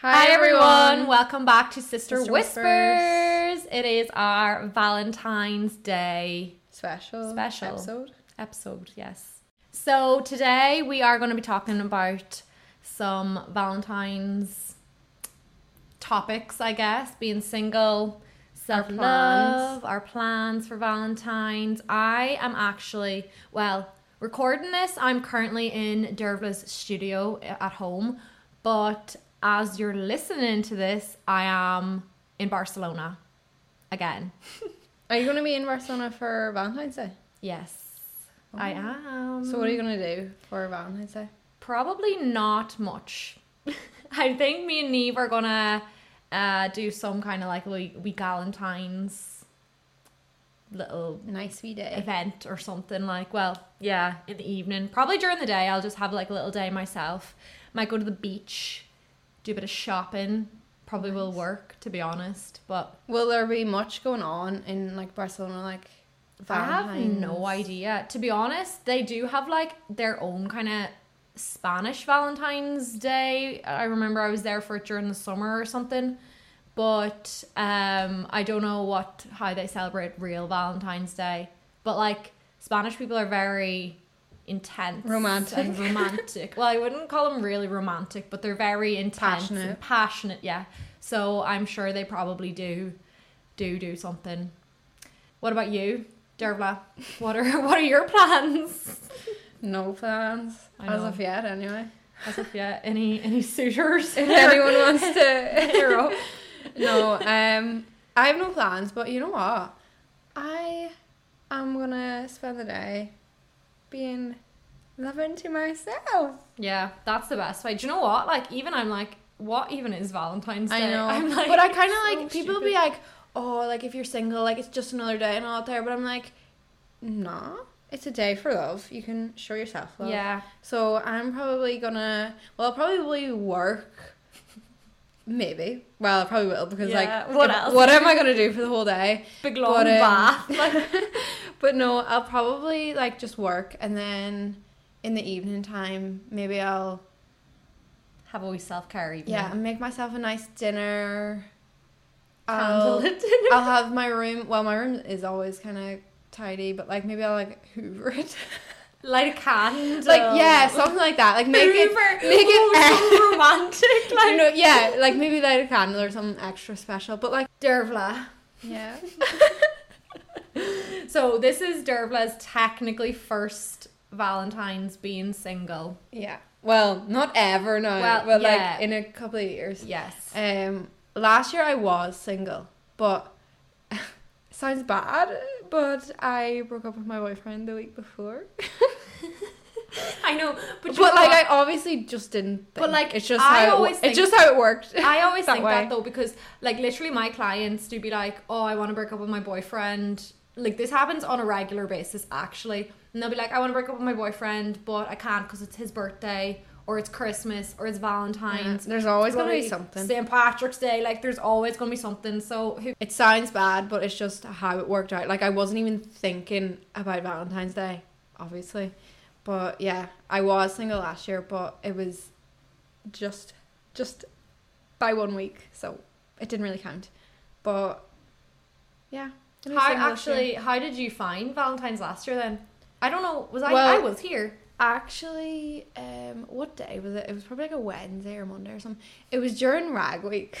Hi everyone, welcome back to Sister Whispers. It is our Valentine's Day special episode, yes. So today we are going to be talking about some Valentine's topics, I guess, being single, self-love, our plans for Valentine's. I am actually, recording this, I'm currently in Dervla's studio at home, but as you're listening to this, I am in Barcelona again. Are you going to be in Barcelona for Valentine's Day? Yes, oh. I am. So what are you going to do for Valentine's Day? Probably not much. I think me and Niamh are going to do some kind of like Galentine's little nice wee day event or something in the evening. Probably during the day, I'll just have like a little day myself. Might go to the beach. Do a bit of shopping, probably will work, to be honest. But will there be much going on in like Barcelona, like Valentine's? I have no idea, to be honest. They do have like their own kind of Spanish Valentine's Day. I remember I was there for it during the summer or something, but I don't know how they celebrate real Valentine's Day. But like Spanish people are very intense, romantic. Well, I wouldn't call them really romantic, but they're very intense, passionate. Yeah, so I'm sure they probably do something. What about you, Dervla? What are your plans? No plans as of yet, anyway. As of yet, any suitors? If anyone wants to hit up. No, I have no plans. But you know what? I am gonna spend the day being loving to myself. Yeah, that's the best way. Do you know what? Like, even I'm like, what even is Valentine's Day? I know. I'm like, but I kind of so like, people stupid. Be like, oh, like if you're single, like it's just another day and all out there. But I'm like, nah, it's a day for love. You can show yourself love. Yeah. So I'm probably gonna, I'll probably work. Maybe. Well, I probably will because what am I gonna do for the whole day? Big long bath. But no, I'll probably like just work, and then in the evening time, maybe I'll have a wee self-care evening. Yeah, and make myself a nice dinner. I'll have my room. Well, my room is always kind of tidy, but like maybe I'll like hoover it. Light a candle. Like, yeah, something like that. Like, make it so romantic. Like, you know, yeah, like maybe light a candle or something extra special. But like, Dervla. Yeah. So this is Dervla's technically first Valentine's being single. Yeah. Well, not ever, no. Well, yeah. Like in a couple of years. Yes. Last year I was single, but sounds bad, but I broke up with my boyfriend the week before. I know, but like I obviously just didn't think. But like it's just how it worked. I always think that though, because like literally my clients do be like, oh, I want to break up with my boyfriend. Like this happens on a regular basis actually, and they'll be like, I want to break up with my boyfriend, but I can't because it's his birthday or it's Christmas or it's Valentine's. Yeah, there's always going to be something. St. Patrick's Day, like there's always going to be something. So it sounds bad, but it's just how it worked out. Like I wasn't even thinking about Valentine's Day, obviously. But yeah, I was single last year, but it was just by 1 week. So it didn't really count. But yeah. How did you find Valentine's last year then? I don't know. I was here. Actually, what day was it? It was probably like a Wednesday or Monday or something. It was during Rag Week.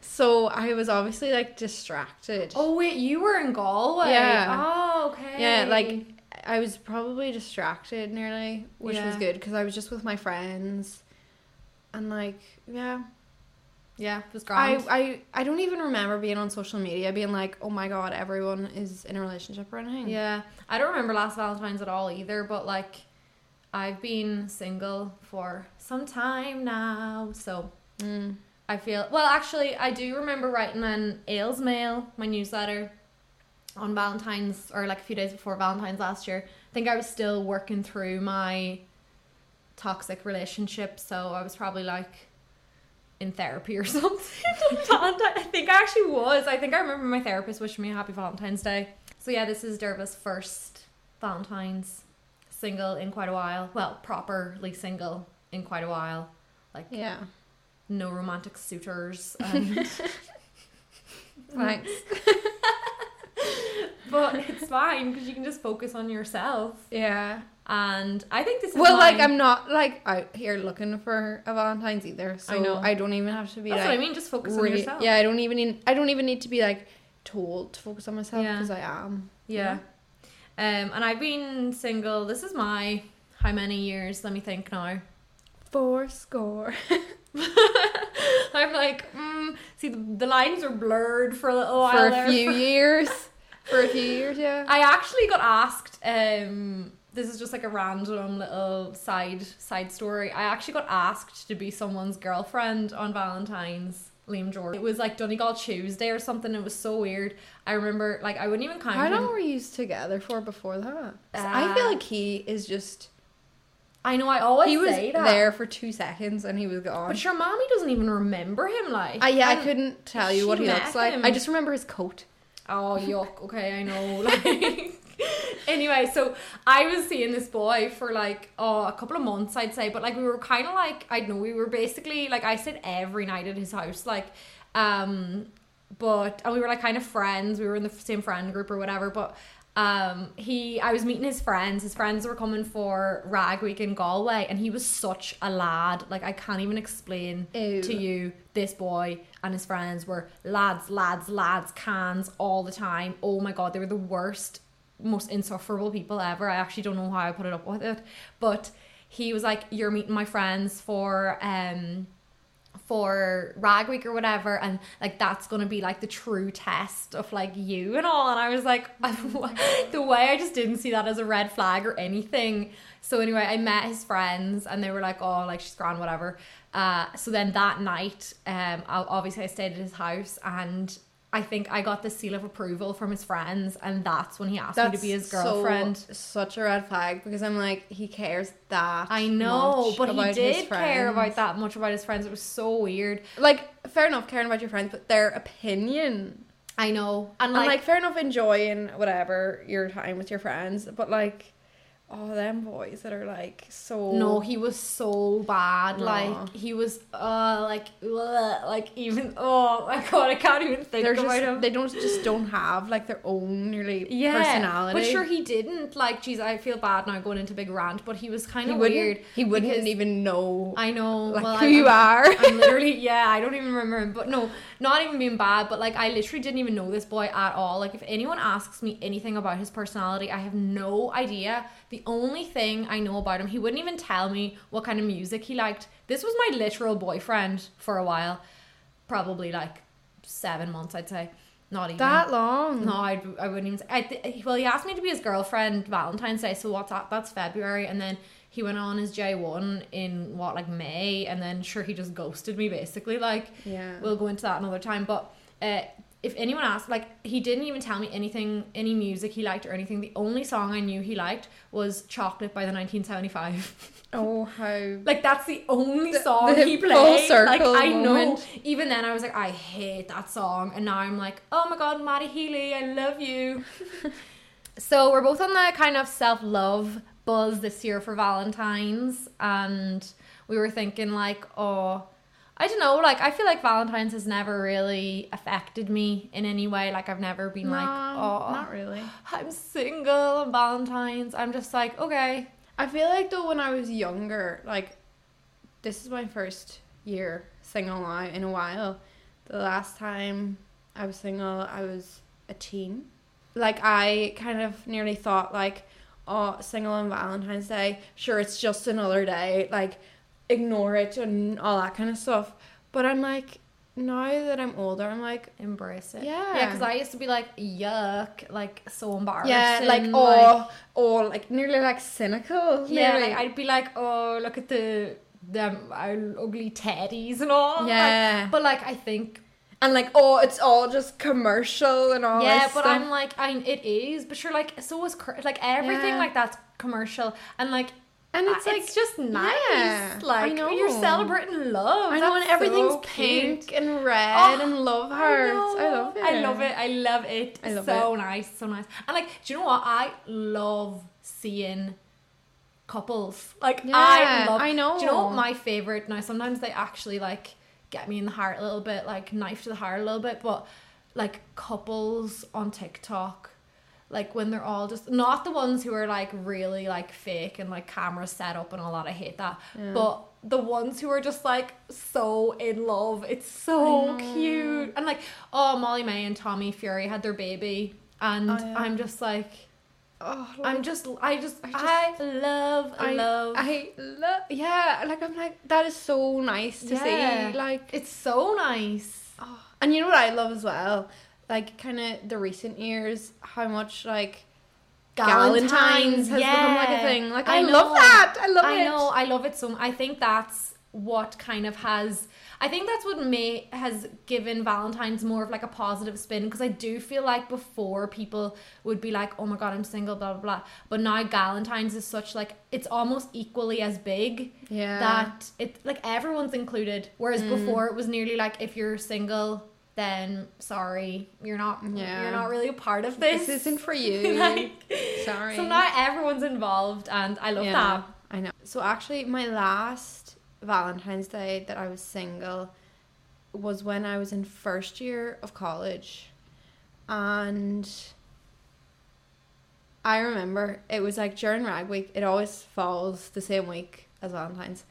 So I was obviously like distracted. Oh wait, you were in Galway? Yeah. Oh, okay. Yeah, like I was probably distracted nearly, which was good because I was just with my friends and like, yeah. Yeah, it was grand. I don't even remember being on social media being like, oh my god, everyone is in a relationship or anything. Yeah, I don't remember last Valentine's at all either, but like I've been single for some time now, so I feel, well actually I do remember writing an Ailes Mail, my newsletter, on Valentine's or like a few days before Valentine's last year. I think I was still working through my toxic relationship, so I was probably like in therapy or something. I think I actually was. I think I remember my therapist wishing me a happy Valentine's Day. So yeah, this is Derva's first Valentine's single in quite a while. Well, properly single in quite a while. Like, yeah. no romantic suitors and thanks. But it's fine because you can just focus on yourself. Yeah. And I think this is like, I'm not like out here looking for a Valentine's either, so I know. I don't even have to be that's what I mean, just focus on yourself. Yeah, I don't even need to be like told to focus on myself because I am. Yeah. Yeah. And I've been single, this is my how many years, let me think now. 4 score. I'm like, see the lines are blurred for a little while. For a few years, yeah. I actually got asked, this is just like a random little side story. I actually got asked to be someone's girlfriend on Valentine's, Liam George. It was like Donegal Tuesday or something. It was so weird. I remember, like, I wouldn't even count. How long were you together for before that? I feel like he is just... I know, I always say that. He was there for 2 seconds and he was gone. But your mommy doesn't even remember him, like. I couldn't tell you what he looks like. I just remember his coat. Oh, yuck. Okay, I know. Like. Anyway, so I was seeing this boy for like, a couple of months, I'd say. But like, we were kind of like, I don't know, we were basically, like I stayed every night at his house. Like, but, and we were like kind of friends. We were in the same friend group or whatever, but... I was meeting his friends. His friends were coming for Rag Week in Galway, and he was such a lad. Like, I can't even explain to you, this boy and his friends were lads, cans all the time. Oh my God, they were the worst, most insufferable people ever. I actually don't know how I put it up with it, but he was like, "You're meeting my friends for Rag Week or whatever, and like that's gonna be like the true test of like you and all." And I was like, the way I just didn't see that as a red flag or anything. So anyway, I met his friends and they were like, "Oh, like she's grand, whatever." So then that night, obviously I stayed at his house, and I think I got the seal of approval from his friends, and that's when he asked me to be his girlfriend. Such a red flag, because I'm like, he cares that I know, much but about he did care about that much about his friends. It was so weird. Like, fair enough caring about your friends, but their opinion. I know. And like fair enough enjoying whatever your time with your friends, but like, oh, them boys that are like so... No, he was so bad. Aww. Like, he was, oh my God, I can't even think about him. They don't have like their own really personality. But sure, he didn't. Like, geez, I feel bad now going into big rant, but he was kind of weird. He wouldn't even know. I know. Like, well, who you are. I'm literally, I don't even remember him. But no, not even being bad, but like, I literally didn't even know this boy at all. Like, if anyone asks me anything about his personality, I have no idea. The only thing I know about him, he wouldn't even tell me what kind of music he liked. This was my literal boyfriend for a while. Probably like 7 months, I'd say. Not even. That long? No, I wouldn't even say. Well, he asked me to be his girlfriend Valentine's Day, so what's that? That's February. And then he went on his J1 in May. And then sure, he just ghosted me basically. Like, yeah. We'll go into that another time. But if anyone asked, like, he didn't even tell me anything, any music he liked or anything. The only song I knew he liked was Chocolate by the 1975. Oh, how... Like, that's the only song he played. Full circle like, I moment. Know. Even then, I was like, I hate that song. And now I'm like, oh my God, Matty Healy, I love you. So we're both on the kind of self-love buzz this year for Valentine's. And we were thinking, like, oh... I don't know, like, I feel like Valentine's has never really affected me in any way. Like, I've never been not really. I'm single on Valentine's. I'm just like, okay. I feel like, though, when I was younger, like, this is my first year single now in a while. The last time I was single, I was a teen. Like, I kind of nearly thought, like, oh, single on Valentine's Day. Sure, it's just another day. Like... ignore it and all that kind of stuff. But I'm like, now that I'm older, I'm like, embrace it. Yeah, because I used to be like, yuck, like so embarrassing, like, oh, or like nearly like cynical, nearly. Like, I'd be like, oh, look at them ugly teddies and all, like, but like I think, and like, oh, it's all just commercial and all this but stuff. I'm like, it is, but sure, like, so is like everything, like that's commercial, and like, and it's like, it's just nice. Yeah, like, I know. You're celebrating love. I know, and everything's so pink and red and love hearts. I love it. I love it. I love so it. So nice. And like, do you know what? I love seeing couples. Like, I know. Do you know what my favorite? Now, sometimes they actually like get me in the heart a little bit, like knife to the heart a little bit, but like couples on TikTok, like when they're all just, not the ones who are like really like fake and like camera set up and all that, I hate that, but the ones who are just like so in love, it's so cute. And like, oh, Molly May and Tommy Fury had their baby, and I'm just like, oh, like, I love yeah, like I'm like, that is so nice to see, like it's so nice. And you know what I love as well, like kind of the recent years, how much like Galentine's has become like a thing, like I love that. I love it so much. I think that's what kind of has, I think that's what May has given Valentine's more of like a positive spin, because I do feel like before people would be like, oh my god, I'm single, blah blah blah, but now Galentine's is such like, it's almost equally as big, that it's like everyone's included, whereas before it was nearly like, if you're single then sorry, you're not really a part of this, this isn't for you. Like, sorry. So now everyone's involved, and I love that. I know. So actually my last Valentine's Day that I was single was when I was in first year of college, and I remember it was like during Rag Week, it always falls the same week as Valentine's,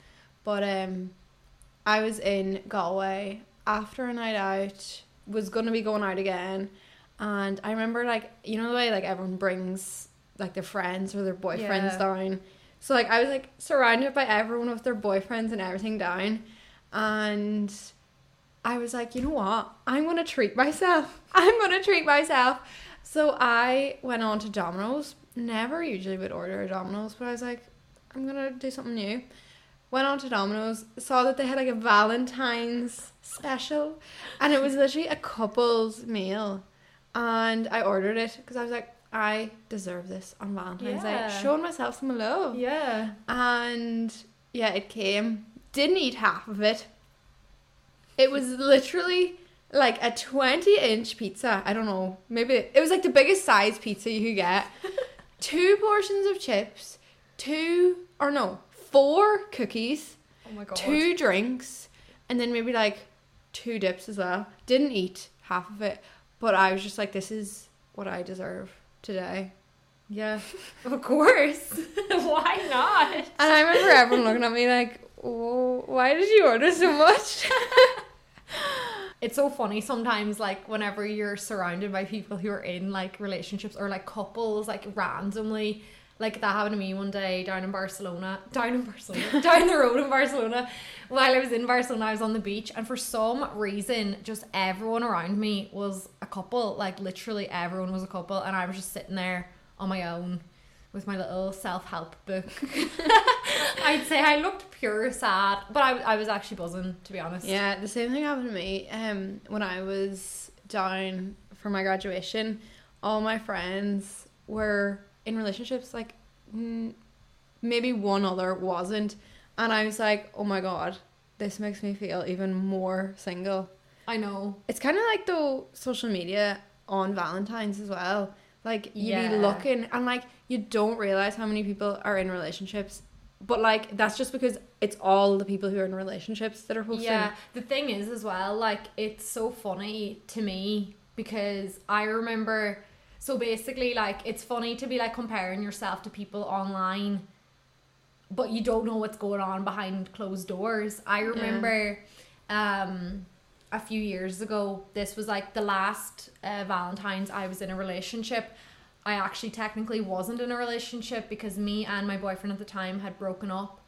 but I was in Galway after a night out, was gonna be going out again, and I remember, like, you know the way like everyone brings like their friends or their boyfriends down. So, like, I was, like, surrounded by everyone with their boyfriends and everything down. And I was like, you know what? I'm going to treat myself. So, I went on to Domino's. Never usually would order a Domino's, but I was like, I'm going to do something new. Went on to Domino's. Saw that they had, like, a Valentine's special. And it was literally a couple's meal. And I ordered it because I was like, I deserve this on Valentine's Day. Showing myself some love. Yeah. And yeah, it came. Didn't eat half of it. It was literally like a 20-inch pizza. I don't know. Maybe it was like the biggest size pizza you could get. 2 portions of chips. 4 cookies. Oh my god. 2 drinks. And then maybe like 2 dips as well. Didn't eat half of it. But I was just like, this is what I deserve today. Yeah, of course. Why not? And I remember everyone looking at me like, oh, why did you order so much? It's so funny sometimes, like whenever you're surrounded by people who are in like relationships or like couples, like randomly, like that happened to me one day down in Barcelona down the road in Barcelona. While I was in Barcelona, I was on the beach, and for some reason just everyone around me was a couple, like literally everyone was a couple, and I was just sitting there on my own with my little self-help book. I'd say I looked pure sad, but I was actually buzzing, to be honest. Yeah, the same thing happened to me when I was down for my graduation. All my friends were in relationships, like maybe one other wasn't, and I was like, oh my god, this makes me feel even more single. I know. It's kind of like though social media on Valentine's as well, like you be looking and like you don't realize how many people are in relationships, but like that's just because it's all the people who are in relationships that are posting. Yeah, the thing is as well, like it's so funny to me because I remember, so basically, like, it's funny to be, like, comparing yourself to people online, but you don't know what's going on behind closed doors. I remember a few years ago, this was, like, the last Valentine's I was in a relationship. I actually technically wasn't in a relationship because me and my boyfriend at the time had broken up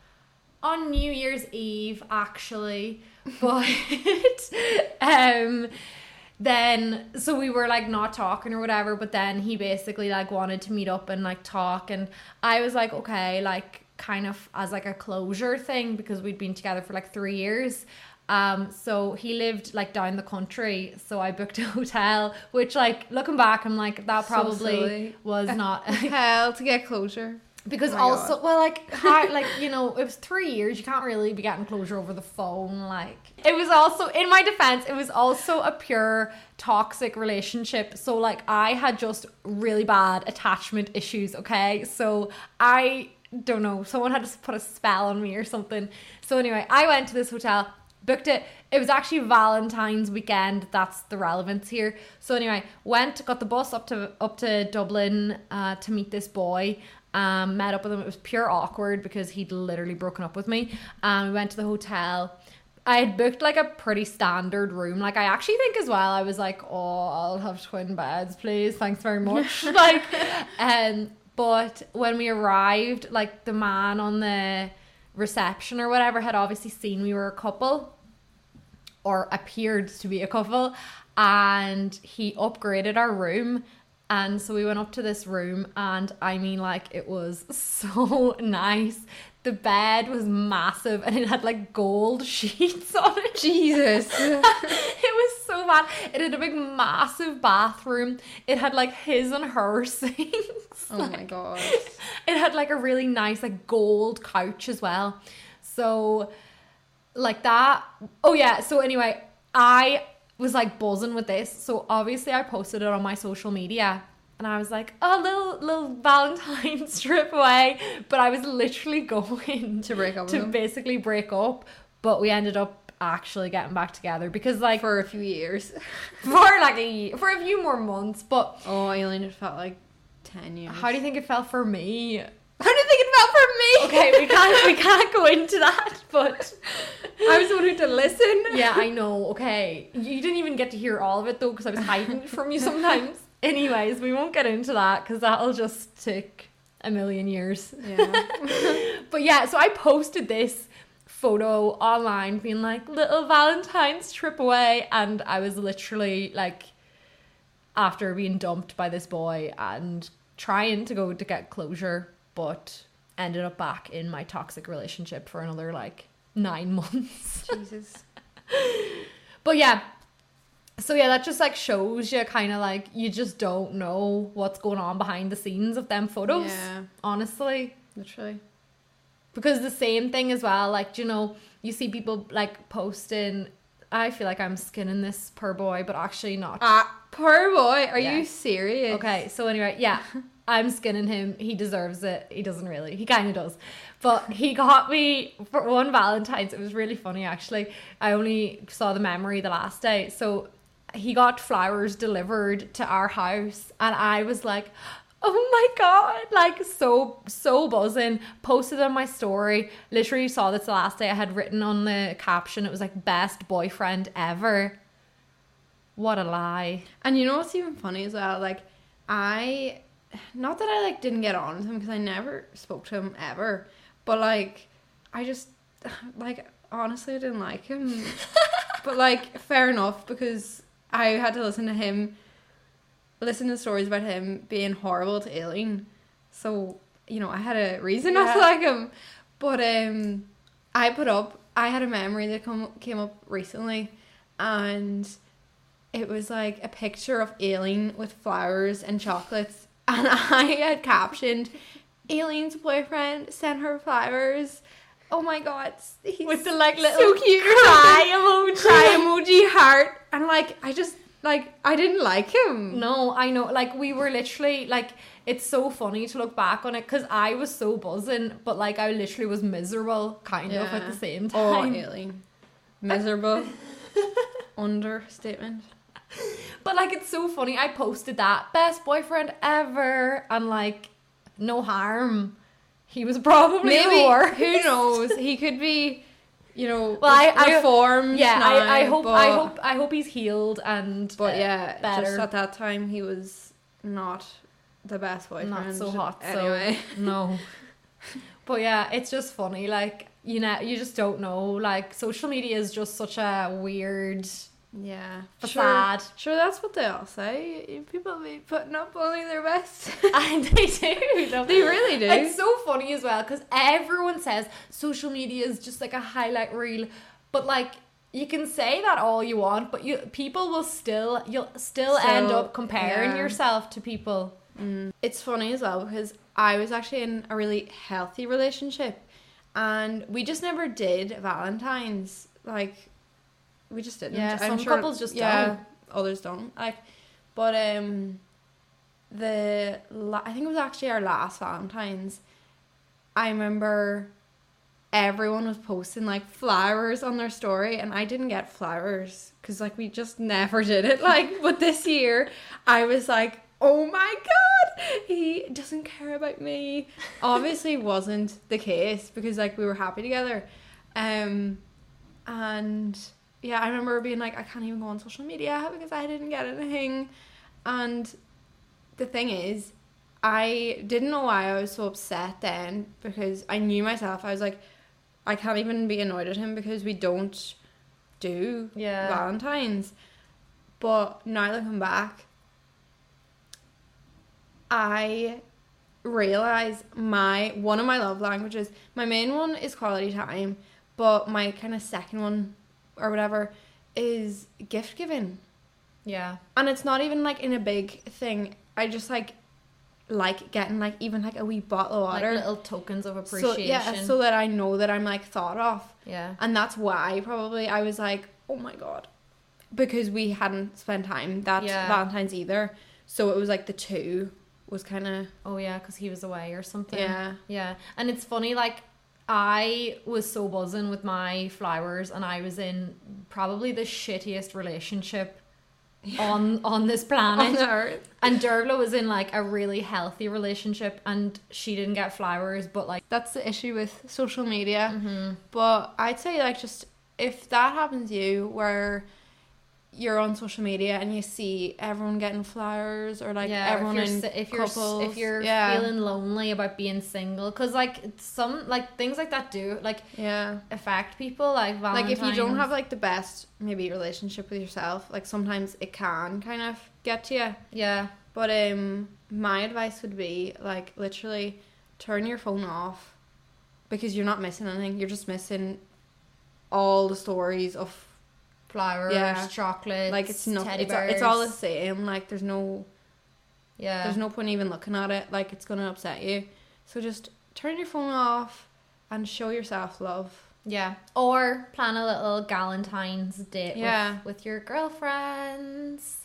on New Year's Eve, actually. But then so we were like not talking or whatever, but then he basically like wanted to meet up and like talk, and I was like, okay, like kind of as like a closure thing because we'd been together for like 3 years. So he lived like down the country, so I booked a hotel, which like looking back I'm like, that probably was not hell to get closure. Because also, well, like, how, like, you know, it was 3 years. You can't really be getting closure over the phone. Like, it was also, in my defense, it was also a pure toxic relationship. So, like, I had just really bad attachment issues, okay? So, I don't know. Someone had to put a spell on me or something. So, anyway, I went to this hotel, Booked it. It was actually Valentine's weekend. That's the relevance here. So anyway, went, got the bus up to Dublin to meet this boy. Met up with him. It was pure awkward because he'd literally broken up with me. We went to the hotel. I had booked like a pretty standard room. Like I actually think as well, I was like, oh, I'll have twin beds, please. Thanks very much. Like, but when we arrived, like the man on the reception or whatever had obviously seen we were a couple or appeared to be a couple, and he upgraded our room. And so we went up to this room, and I mean, like, it was so nice. The bed was massive, and it had like gold sheets on it. Jesus. It was so bad. It had a big massive bathroom. It had like his and her sinks. Oh my God. It had like a really nice like gold couch as well. So like that. Oh yeah. So anyway, I was like buzzing with this. So obviously I posted it on my social media, and I was like, oh, little Valentine's trip away. But I was literally going to break up, basically break up. But we ended up actually getting back together because like for a few years, for a few more months. But oh, Aileen, it felt like 10 years. How do you think it felt for me? How do you think it felt for me? Okay, we can't go into that. But I was the one who had to listen. Yeah, I know. Okay, you didn't even get to hear all of it though because I was hiding it from you sometimes. Anyways, we won't get into that because that'll just take a million years. Yeah. But yeah, so I posted this photo online being like, little Valentine's trip away. And I was literally like, after being dumped by this boy and trying to go to get closure, but ended up back in my toxic relationship for another like 9 months. Jesus. But yeah. So yeah, that just like shows you kind of like you just don't know what's going on behind the scenes of them photos. Yeah. Honestly. Literally. Because the same thing as well, like, you know, you see people like posting, I feel like I'm skinning this poor boy, but actually not. Poor boy? Are you serious? Okay, so anyway, yeah. I'm skinning him. He deserves it. He doesn't really. He kind of does. But he got me for one Valentine's. It was really funny, actually. I only saw the memory the last day. So he got flowers delivered to our house, and I was like, oh my God, like so buzzing. Posted on my story, literally saw this the last day. I had written on the caption, it was like, best boyfriend ever. What a lie. And you know what's even funny as well, like not that I like didn't get on with him because I never spoke to him ever, but like I just like honestly I didn't like him. But like fair enough, because I had to listen to stories about him being horrible to Aileen. So, you know, I had a reason not to like him. But I had a memory that came up recently, and it was like a picture of Aileen with flowers and chocolates, and I had captioned, Aileen's boyfriend sent her flowers. Oh my God, he's with the like little so cute cry emoji heart. And like I just like I didn't like him. No, I know, like we were literally like, it's so funny to look back on it because I was so buzzing, but like I literally was miserable kind of at the same time. Oh, Aileen, miserable. Understatement. But like it's so funny, I posted that, best boyfriend ever, and like no harm. He was probably more. Who knows? He could be, you know, reformed. Yeah, now, I hope he's healed and better. Just at that time, he was not the best boyfriend. Not so hot. Anyway, so, no. But yeah, it's just funny. Like, you know, you just don't know. Like, social media is just such a weird. Yeah, facade. Sure, that's what they all say. People be putting up only their best. And they do. They really do. It's so funny as well because everyone says social media is just like a highlight reel, but like you can say that all you want, but you'll still end up comparing yourself to people. Mm. It's funny as well because I was actually in a really healthy relationship, and we just never did Valentine's. Like, we just didn't. Yeah, some couples just don't. Others don't. Like, but I think it was actually our last Valentine's. I remember everyone was posting like flowers on their story, and I didn't get flowers because like we just never did it. Like, but this year I was like, oh my god, he doesn't care about me. Obviously wasn't the case because like we were happy together. And yeah, I remember being like, I can't even go on social media because I didn't get anything. And the thing is, I didn't know why I was so upset then, because I knew myself. I was like, I can't even be annoyed at him because we don't do Valentine's. But now looking back, I realize one of my love languages, my main one is quality time, but my kind of second one or whatever is gift giving. Yeah. And it's not even like in a big thing. I just like getting like even like a wee bottle of water, like little tokens of appreciation, so that I know that I'm like thought of. Yeah. And that's why probably I was like, oh my god, because we hadn't spent time that Valentine's either, so it was like the two was kind of because he was away or something. Yeah And it's funny, like I was so buzzing with my flowers, and I was in probably the shittiest relationship on this planet, on the earth. And Dervla was in like a really healthy relationship, and she didn't get flowers, but like that's the issue with social media. Mm-hmm. But I'd say like, just if that happens to you where you're on social media and you see everyone getting flowers, or like everyone if you're feeling lonely about being single, because like some like things like that do like affect people, like Valentine's. Like if you don't have like the best maybe relationship with yourself, like sometimes it can kind of get to you. But my advice would be like literally turn your phone off, because you're not missing anything. You're just missing all the stories of flowers, chocolates, like it's not teddy bears. It's all the same. Like there's no there's no point even looking at it, like it's gonna upset you. So just turn your phone off and show yourself love. Or plan a little Galentine's date with your girlfriends.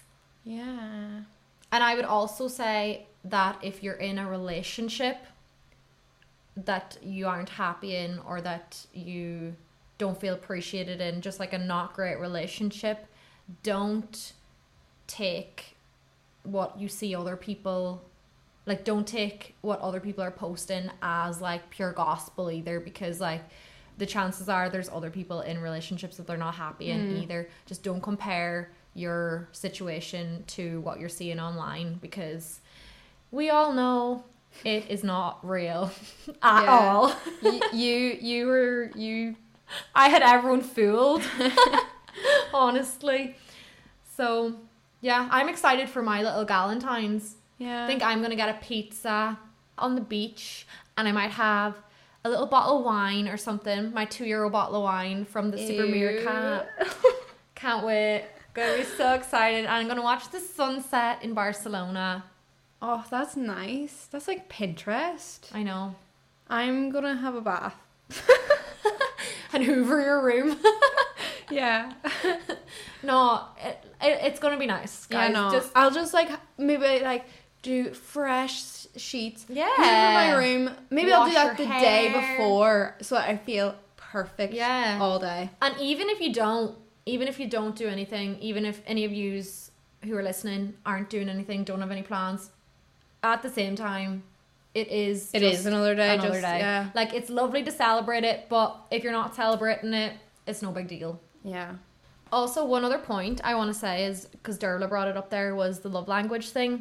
And I would also say that if you're in a relationship that you aren't happy in, or that you don't feel appreciated in, just like a not great relationship, don't take what you see other people, like don't take what other people are posting as like pure gospel either, because like the chances are there's other people in relationships that they're not happy in either. Just don't compare your situation to what you're seeing online, because we all know it is not real at all. I had everyone fooled, honestly. So, yeah, I'm excited for my little Galentine's. I think I'm going to get a pizza on the beach, and I might have a little bottle of wine or something, my €2 bottle of wine from the supermarket. Can't wait. Going to be so excited. And I'm going to watch the sunset in Barcelona. Oh, that's nice. That's like Pinterest. I know. I'm going to have a bath. And hoover your room. No, it's gonna be nice, guys. I'll just like maybe like do fresh sheets in my room. Maybe Wash I'll do that the day before, so that I feel perfect all day. And even if you don't do anything, even if any of yous who are listening aren't doing anything, don't have any plans, at the same time, It is another day. Like, it's lovely to celebrate it, but if you're not celebrating it, it's no big deal. Yeah. Also, one other point I want to say is, because Dervla brought it up there, was the love language thing.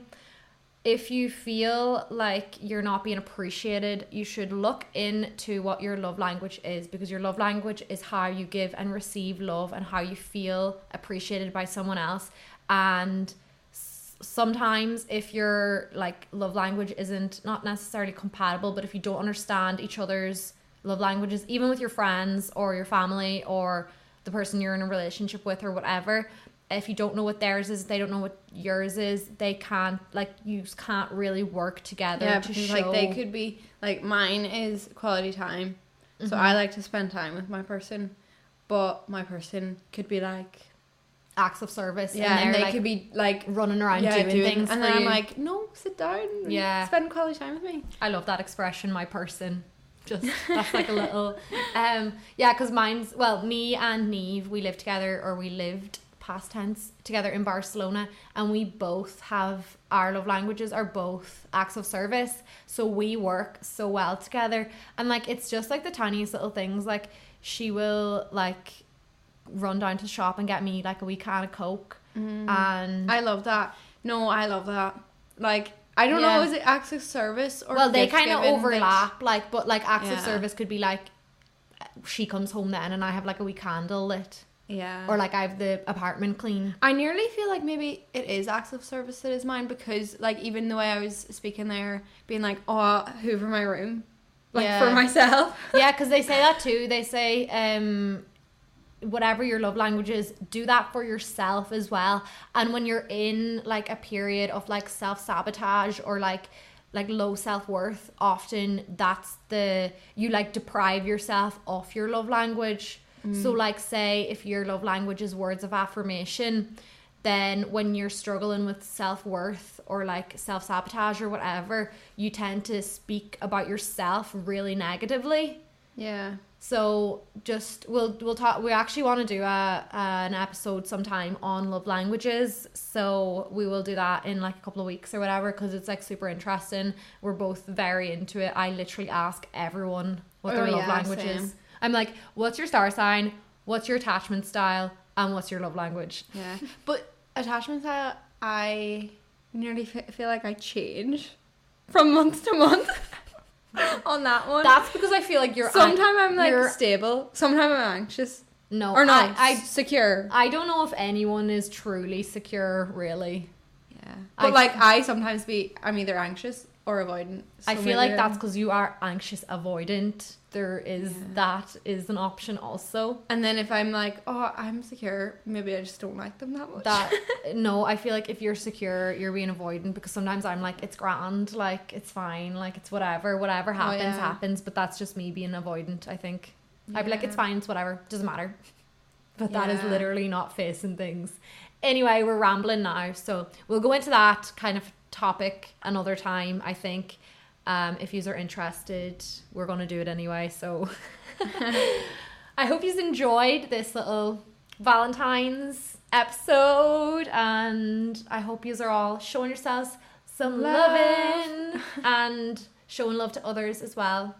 If you feel like you're not being appreciated, you should look into what your love language is, because your love language is how you give and receive love and how you feel appreciated by someone else. And sometimes if your like love language isn't not necessarily compatible, but if you don't understand each other's love languages, even with your friends or your family or the person you're in a relationship with or whatever, if you don't know what theirs is, they don't know what yours is, they can't, like, you can't really work together to show. Like, they could be like, mine is quality time, so I like to spend time with my person, but my person could be like acts of service, and they like, could be like running around doing things, and then I'm like, no, sit down and spend quality time with me. I love that expression, my person. Just that's like a little yeah, because mine's, well, me and Niamh, we live together, or we lived past tense together in Barcelona, and we both have, our love languages are both acts of service, so we work so well together. And like, it's just like the tiniest little things, like she will like run down to the shop and get me like a wee can of Coke. And I love that. Like, I don't know, is it acts of service or, well, they kind of overlap, but like, but like acts of service could be like she comes home then and I have like a wee candle lit. Yeah. Or like I have the apartment clean. I nearly feel like maybe it is acts of service that is mine, because like even the way I was speaking there, being like, oh, I'll hoover my room, like for myself. Yeah, because they say that too. They say whatever your love language is, do that for yourself as well. And when you're in like a period of like self-sabotage or like low self-worth, often that's the, you like deprive yourself of your love language. So like, say if your love language is words of affirmation, then when you're struggling with self-worth or like self-sabotage or whatever, you tend to speak about yourself really negatively. Yeah. So just we'll talk, we actually want to do an episode sometime on love languages, so we will do that in like a couple of weeks or whatever, because it's like super interesting. We're both very into it. I literally ask everyone what their love language is. I'm like, what's your star sign? What's your attachment style? And what's your love language? Yeah. But attachment style, I nearly feel like I change from month to month on that one. That's because I feel like you're... Sometimes I'm like stable. Sometimes I'm anxious. No. Or not. I secure. I don't know if anyone is truly secure, really. Yeah. But I sometimes be... I'm either anxious or avoidant. So I feel like that's because you are anxious avoidant. There is that is an option also. And then if I'm like, oh, I'm secure, maybe I just don't like them that much. No, I feel like if you're secure, you're being avoidant, because sometimes I'm like, it's grand, like it's fine, like it's whatever happens happens. But that's just me being avoidant, I think. Yeah. I'd be like, it's fine, it's whatever, doesn't matter. But that is literally not facing things. Anyway, we're rambling now, so we'll go into that kind of topic another time, I think. If you are interested, we're going to do it anyway, so I hope you've enjoyed this little Valentine's episode, and I hope you are all showing yourselves some loving and showing love to others as well.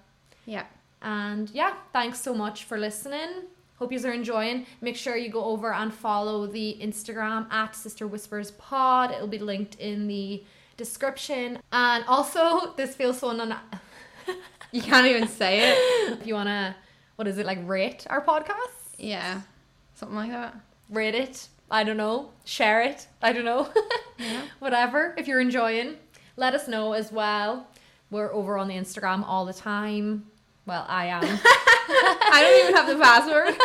Yeah. And yeah, thanks so much for listening. Hope you are enjoying. Make sure you go over and follow the Instagram at sisterwhisperspod. It'll be linked in the description. And also, this feels so you can't even say it. If you want to, what is it, like rate our podcast? Yeah, something like that. Rate it, I don't know. Share it, I don't know. Yeah. Whatever, if you're enjoying, let us know as well. We're over on the Instagram all the time. Well, I am. I don't even have the password.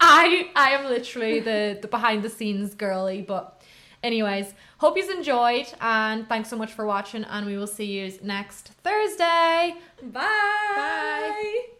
I am literally the behind the scenes girly, but anyways, hope you've enjoyed, and thanks so much for watching, and we will see you next Thursday. Bye. Bye.